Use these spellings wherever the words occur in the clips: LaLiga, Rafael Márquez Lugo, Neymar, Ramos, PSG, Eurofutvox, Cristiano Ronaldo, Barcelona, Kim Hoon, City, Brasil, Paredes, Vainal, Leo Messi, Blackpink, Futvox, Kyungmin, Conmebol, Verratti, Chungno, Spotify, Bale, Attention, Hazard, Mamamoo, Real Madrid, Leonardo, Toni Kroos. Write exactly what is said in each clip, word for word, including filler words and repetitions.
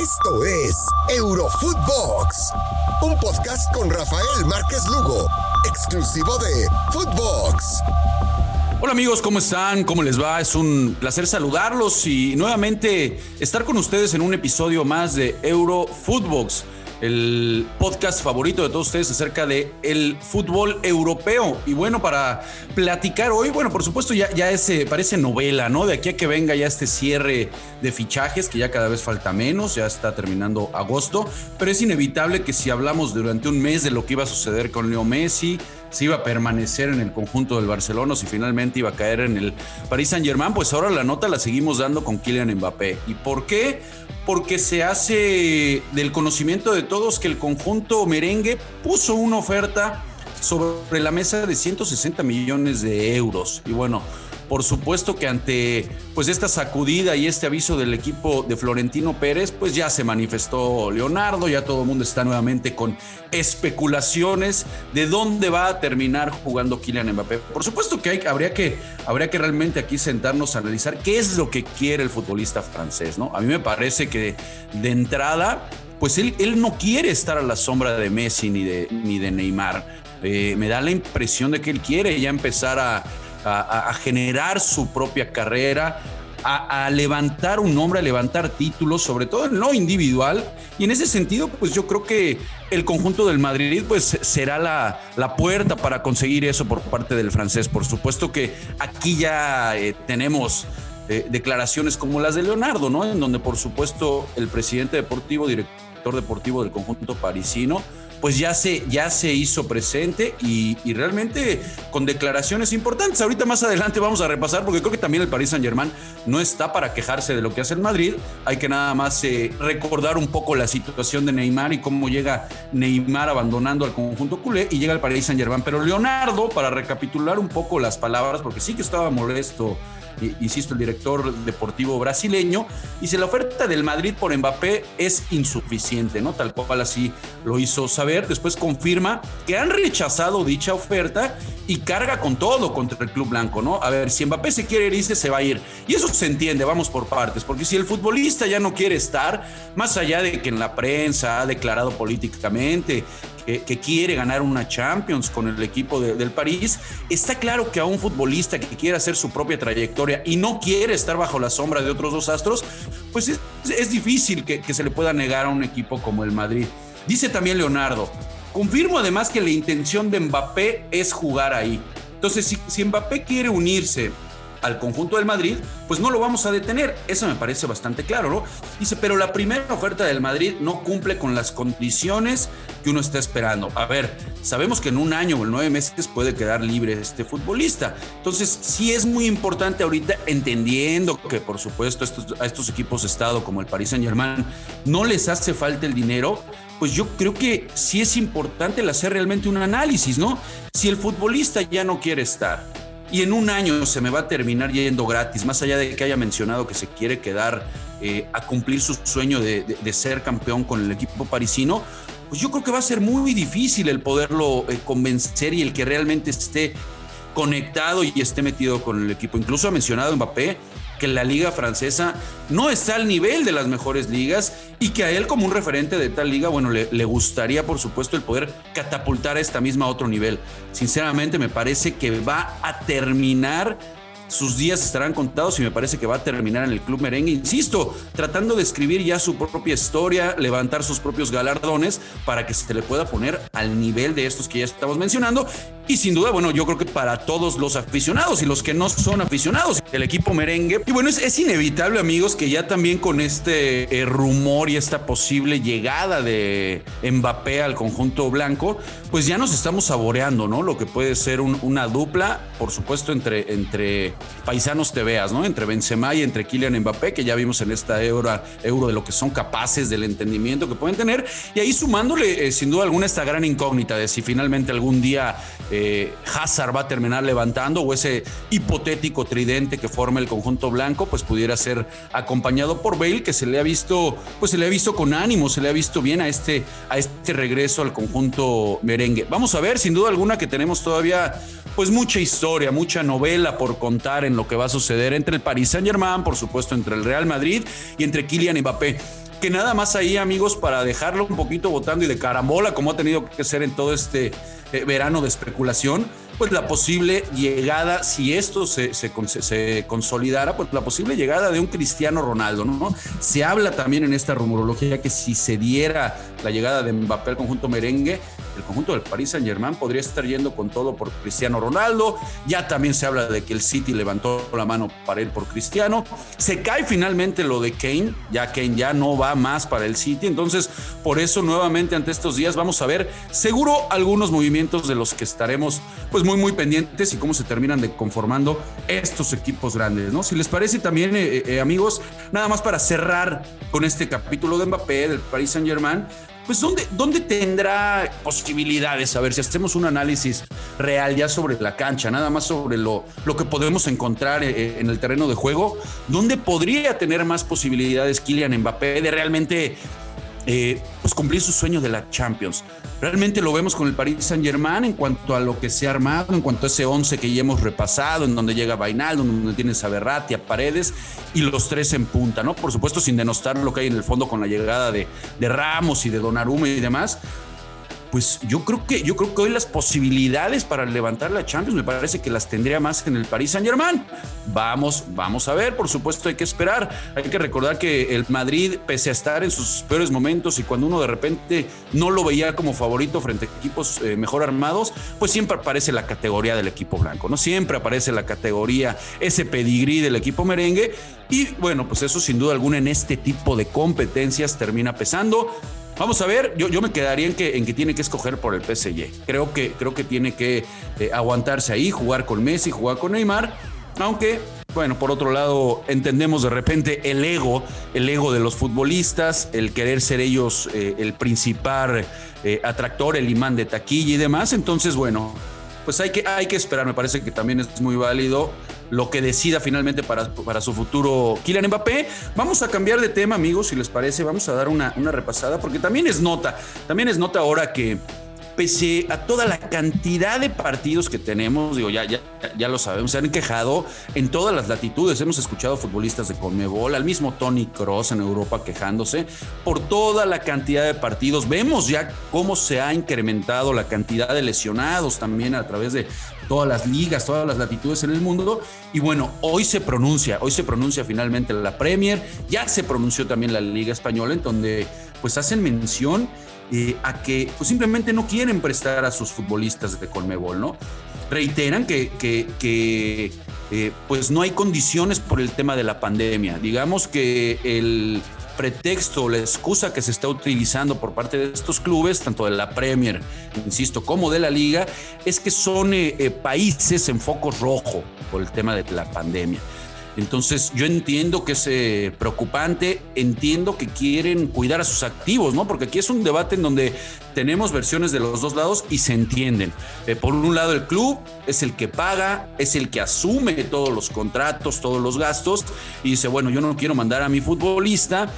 Esto es Eurofutvox, un podcast con Rafael Márquez Lugo, exclusivo de Futvox. Hola amigos, ¿cómo están? ¿Cómo les va? Es un placer saludarlos y nuevamente estar con ustedes en un episodio más de Eurofutvox, el podcast favorito de todos ustedes acerca de el fútbol europeo. Y bueno, para platicar hoy, bueno, por supuesto ya, ya es, parece novela, ¿no? De aquí a que venga ya este cierre de fichajes, que ya cada vez falta menos, ya está terminando agosto, pero es inevitable que si hablamos durante un mes de lo que iba a suceder con Leo Messi, si iba a permanecer en el conjunto del Barcelona, si finalmente iba a caer en el Paris Saint-Germain, pues ahora la nota la seguimos dando con Kylian Mbappé. ¿Y por qué? Porque se hace del conocimiento de todos que el conjunto merengue puso una oferta sobre la mesa de ciento sesenta millones de euros. Y bueno, por supuesto que ante pues esta sacudida y este aviso del equipo de Florentino Pérez, pues ya se manifestó Leonardo, ya todo el mundo está nuevamente con especulaciones de dónde va a terminar jugando Kylian Mbappé. Por supuesto que, hay, habría, que habría que realmente aquí sentarnos a analizar qué es lo que quiere el futbolista francés, ¿no? A mí me parece que de entrada, pues él, él no quiere estar a la sombra de Messi ni de, ni de Neymar. Eh, me da la impresión de que él quiere ya empezar a... A, a generar su propia carrera, a, a levantar un nombre, a levantar títulos, sobre todo en lo individual. Y en ese sentido, pues yo creo que el conjunto del Madrid pues será la, la puerta para conseguir eso por parte del francés. Por supuesto que aquí ya eh, tenemos eh, declaraciones como las de Leonardo, ¿no? En donde, por supuesto, el presidente deportivo, director deportivo del conjunto parisino, pues ya se, ya se hizo presente y, y realmente con declaraciones importantes. Ahorita más adelante vamos a repasar, porque creo que también el Paris Saint-Germain no está para quejarse de lo que hace el Madrid. Hay que nada más eh, recordar un poco la situación de Neymar y cómo llega Neymar abandonando al conjunto culé y llega al Paris Saint-Germain. Pero Leonardo, para recapitular un poco las palabras, porque sí que estaba molesto, insisto, el director deportivo brasileño, dice: la oferta del Madrid por Mbappé es insuficiente, ¿no? Tal cual así lo hizo saber. Después confirma que han rechazado dicha oferta y carga con todo contra el club blanco, ¿no? A ver, si Mbappé se quiere ir, dice, se va a ir. Y eso se entiende, vamos por partes, porque si el futbolista ya no quiere estar, más allá de que en la prensa ha declarado políticamente que, que quiere ganar una Champions con el equipo de, del París, está claro que a un futbolista que quiere hacer su propia trayectoria y no quiere estar bajo la sombra de otros dos astros, pues es, es difícil que, que se le pueda negar a un equipo como el Madrid. Dice también Leonardo: confirmo además que la intención de Mbappé es jugar ahí. Entonces, si, si Mbappé quiere unirse al conjunto del Madrid, pues no lo vamos a detener. Eso me parece bastante claro, ¿no? Dice, pero la primera oferta del Madrid no cumple con las condiciones que uno está esperando. A ver, sabemos que en un año o en nueve meses puede quedar libre este futbolista. Entonces, sí es muy importante ahorita, entendiendo que, por supuesto, estos, a estos equipos de estado como el Paris Saint-Germain no les hace falta el dinero, pues yo creo que sí es importante el hacer realmente un análisis, ¿no? Si el futbolista ya no quiere estar y en un año se me va a terminar yendo gratis, más allá de que haya mencionado que se quiere quedar eh, a cumplir su sueño de, de, de ser campeón con el equipo parisino, pues yo creo que va a ser muy difícil el poderlo eh, convencer y el que realmente esté conectado y esté metido con el equipo. Incluso ha mencionado Mbappé que la liga francesa no está al nivel de las mejores ligas y que a él, como un referente de tal liga, bueno, le, le gustaría, por supuesto, el poder catapultar a esta misma a otro nivel. Sinceramente, me parece que va a terminar, sus días estarán contados y me parece que va a terminar en el club merengue, insisto, tratando de escribir ya su propia historia, levantar sus propios galardones para que se le pueda poner al nivel de estos que ya estamos mencionando. Y sin duda, bueno, yo creo que para todos los aficionados y los que no son aficionados, el equipo merengue. Y bueno, es, es inevitable, amigos, que ya también con este eh, rumor y esta posible llegada de Mbappé al conjunto blanco, pues ya nos estamos saboreando, ¿no? Lo que puede ser un, una dupla, por supuesto, entre... entre paisanos te veas, ¿no? Entre Benzema y entre Kylian Mbappé, que ya vimos en esta euro, euro de lo que son capaces, del entendimiento que pueden tener, y ahí sumándole eh, sin duda alguna esta gran incógnita de si finalmente algún día eh, Hazard va a terminar levantando, o ese hipotético tridente que forma el conjunto blanco pues pudiera ser acompañado por Bale, que se le ha visto, pues se le ha visto con ánimo, se le ha visto bien a este, a este regreso al conjunto merengue. Vamos a ver, sin duda alguna, que tenemos todavía pues mucha historia, mucha novela por contar en lo que va a suceder entre el Paris Saint-Germain, por supuesto, entre el Real Madrid y entre Kylian Mbappé. que nada más ahí, amigos, para dejarlo un poquito votando y de carambola, como ha tenido que ser en todo este eh, verano de especulación, pues la posible llegada, si esto se, se, se consolidara, pues la posible llegada de un Cristiano Ronaldo, ¿no? Se habla también en esta rumorología que si se diera la llegada de Mbappé al conjunto merengue, el conjunto del Paris Saint-Germain podría estar yendo con todo por Cristiano Ronaldo. Ya también se habla de que el City levantó la mano para él por Cristiano. Se cae finalmente lo de Kane, ya Kane ya no va más para el City. Entonces, por eso nuevamente ante estos días vamos a ver seguro algunos movimientos de los que estaremos pues muy muy pendientes y cómo se terminan de conformando estos equipos grandes, ¿no? Si les parece también, eh, eh, amigos, nada más para cerrar con este capítulo de Mbappé, del Paris Saint-Germain, pues ¿dónde, dónde tendrá posibilidades? A ver, si hacemos un análisis real ya sobre la cancha, nada más sobre lo, lo que podemos encontrar en el terreno de juego, ¿dónde podría tener más posibilidades Kylian Mbappé de realmente eh, pues cumplir su sueño de la Champions? Realmente lo vemos con el Paris Saint-Germain en cuanto a lo que se ha armado, en cuanto a ese once que ya hemos repasado, en donde llega Vainal, donde tienes a Verratti, a Paredes y los tres en punta, ¿no? Por supuesto, sin denostar lo que hay en el fondo con la llegada de, de Ramos y de Donnarumma y demás. Pues yo creo que yo creo que hoy las posibilidades para levantar la Champions me parece que las tendría más que en el Paris Saint-Germain. Vamos, vamos a ver, por supuesto hay que esperar. Hay que recordar que el Madrid, pese a estar en sus peores momentos y cuando uno de repente no lo veía como favorito frente a equipos eh, mejor armados, pues siempre aparece la categoría del equipo blanco, ¿no? Siempre aparece la categoría, ese pedigrí del equipo merengue. Y bueno, pues eso sin duda alguna en este tipo de competencias termina pesando. Vamos a ver, yo, yo me quedaría en que, en que tiene que escoger por el P S G. Creo que, creo que tiene que eh, aguantarse ahí, jugar con Messi, jugar con Neymar, aunque, bueno, por otro lado, entendemos de repente el ego, el ego de los futbolistas, el querer ser ellos eh, el principal eh, atractor, el imán de taquilla y demás. Entonces, bueno, pues hay que, hay que esperar. Me parece que también es muy válido lo que decida finalmente para, para su futuro Kylian Mbappé. Vamos a cambiar de tema, amigos, si les parece. Vamos a dar una, una repasada, porque también es nota. También es nota ahora que, pese a toda la cantidad de partidos que tenemos, digo, ya, ya, ya lo sabemos, se han quejado en todas las latitudes. Hemos escuchado futbolistas de Conmebol, al mismo Toni Kroos en Europa quejándose por toda la cantidad de partidos. Vemos ya cómo se ha incrementado la cantidad de lesionados también a través de todas las ligas, todas las latitudes en el mundo. Y bueno, hoy se pronuncia, hoy se pronuncia finalmente la Premier, ya se pronunció también la Liga Española, en donde pues hacen mención Eh, a que pues simplemente no quieren prestar a sus futbolistas de Conmebol, ¿no? Reiteran que, que, que eh, pues no hay condiciones por el tema de la pandemia. Digamos que el pretexto, la excusa que se está utilizando por parte de estos clubes, tanto de la Premier, insisto, como de la Liga, es que son eh, eh, países en foco rojo por el tema de la pandemia. Entonces, yo entiendo que es eh, preocupante, entiendo que quieren cuidar a sus activos, ¿no? Porque aquí es un debate en donde tenemos versiones de los dos lados y se entienden. Eh, por un lado, el club es el que paga, es el que asume todos los contratos, todos los gastos, y dice, bueno, yo no quiero mandar a mi futbolista.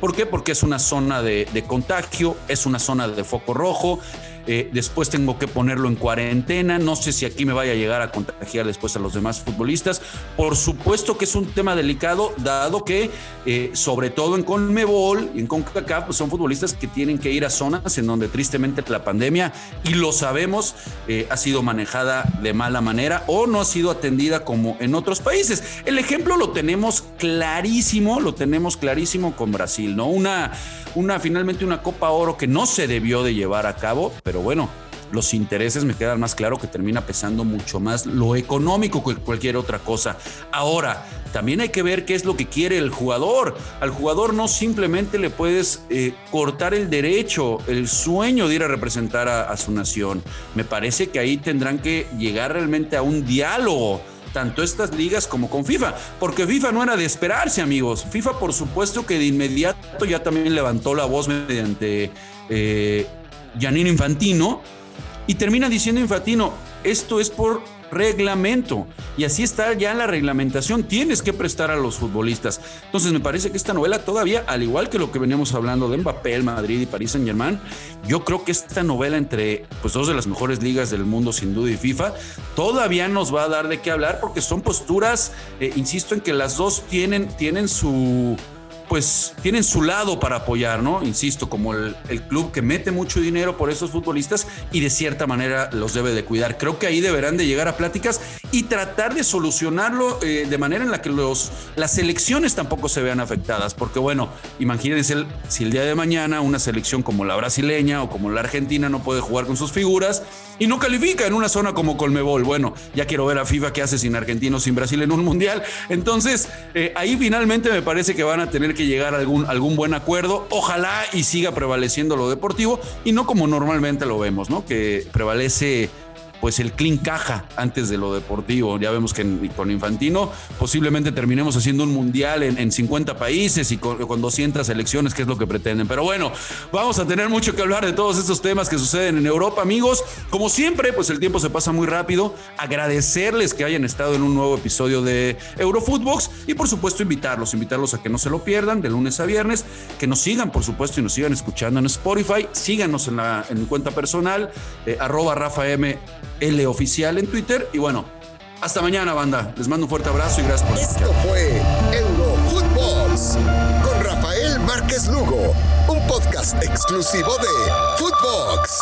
¿Por qué? Porque es una zona de, de contagio, es una zona de foco rojo. Eh, después tengo que ponerlo en cuarentena. No sé si aquí me vaya a llegar a contagiar después a los demás futbolistas. Por supuesto que es un tema delicado, dado que, eh, sobre todo en Conmebol y en Concacaf, pues son futbolistas que tienen que ir a zonas en donde tristemente la pandemia, y lo sabemos, eh, ha sido manejada de mala manera o no ha sido atendida como en otros países. El ejemplo lo tenemos clarísimo, lo tenemos clarísimo con Brasil, ¿no? Una, una finalmente una Copa Oro que no se debió de llevar a cabo, pero bueno, los intereses me quedan más claro que termina pesando mucho más lo económico que cualquier otra cosa. Ahora, también hay que ver qué es lo que quiere el jugador. Al jugador no simplemente le puedes eh, cortar el derecho, el sueño de ir a representar a, a su nación. Me parece que ahí tendrán que llegar realmente a un diálogo, tanto estas ligas como con FIFA, porque FIFA no era de esperarse, amigos. FIFA, por supuesto, que de inmediato ya también levantó la voz mediante Eh, Giannino Infantino, y termina diciendo Infantino, esto es por reglamento, y así está ya la reglamentación, tienes que prestar a los futbolistas. Entonces me parece que esta novela todavía, al igual que lo que veníamos hablando de Mbappé, el Madrid y Paris Saint-Germain, yo creo que esta novela entre pues dos de las mejores ligas del mundo sin duda y FIFA todavía nos va a dar de qué hablar, porque son posturas, eh, insisto en que las dos tienen, tienen su pues tienen su lado para apoyar, ¿no? Insisto, como el, el club que mete mucho dinero por esos futbolistas y de cierta manera los debe de cuidar. Creo que ahí deberán de llegar a pláticas y tratar de solucionarlo eh, de manera en la que los, las selecciones tampoco se vean afectadas, porque bueno, imagínense el, si el día de mañana una selección como la brasileña o como la argentina no puede jugar con sus figuras y no califica en una zona como Conmebol. Bueno, ya quiero ver a FIFA qué hace sin argentinos, sin Brasil en un mundial. Entonces, eh, ahí finalmente me parece que van a tener que llegar a algún, algún buen acuerdo. Ojalá y siga prevaleciendo lo deportivo y no como normalmente lo vemos, ¿no? Que prevalece pues el clean caja antes de lo deportivo. Ya vemos que en, con Infantino posiblemente terminemos haciendo un mundial en, en cincuenta países y con, con doscientas selecciones, que es lo que pretenden. Pero bueno, vamos a tener mucho que hablar de todos estos temas que suceden en Europa, amigos. Como siempre, pues el tiempo se pasa muy rápido. Agradecerles que hayan estado en un nuevo episodio de Eurofutvox y por supuesto invitarlos, invitarlos a que no se lo pierdan de lunes a viernes, que nos sigan por supuesto y nos sigan escuchando en Spotify. Síganos en, la, en mi cuenta personal, eh, arroba rafael L oficial en Twitter. Y bueno, hasta mañana, banda. Les mando un fuerte abrazo y gracias por escuchar. Esto fue Eurofutvox con Rafael Márquez Lugo, un podcast exclusivo de Futvox.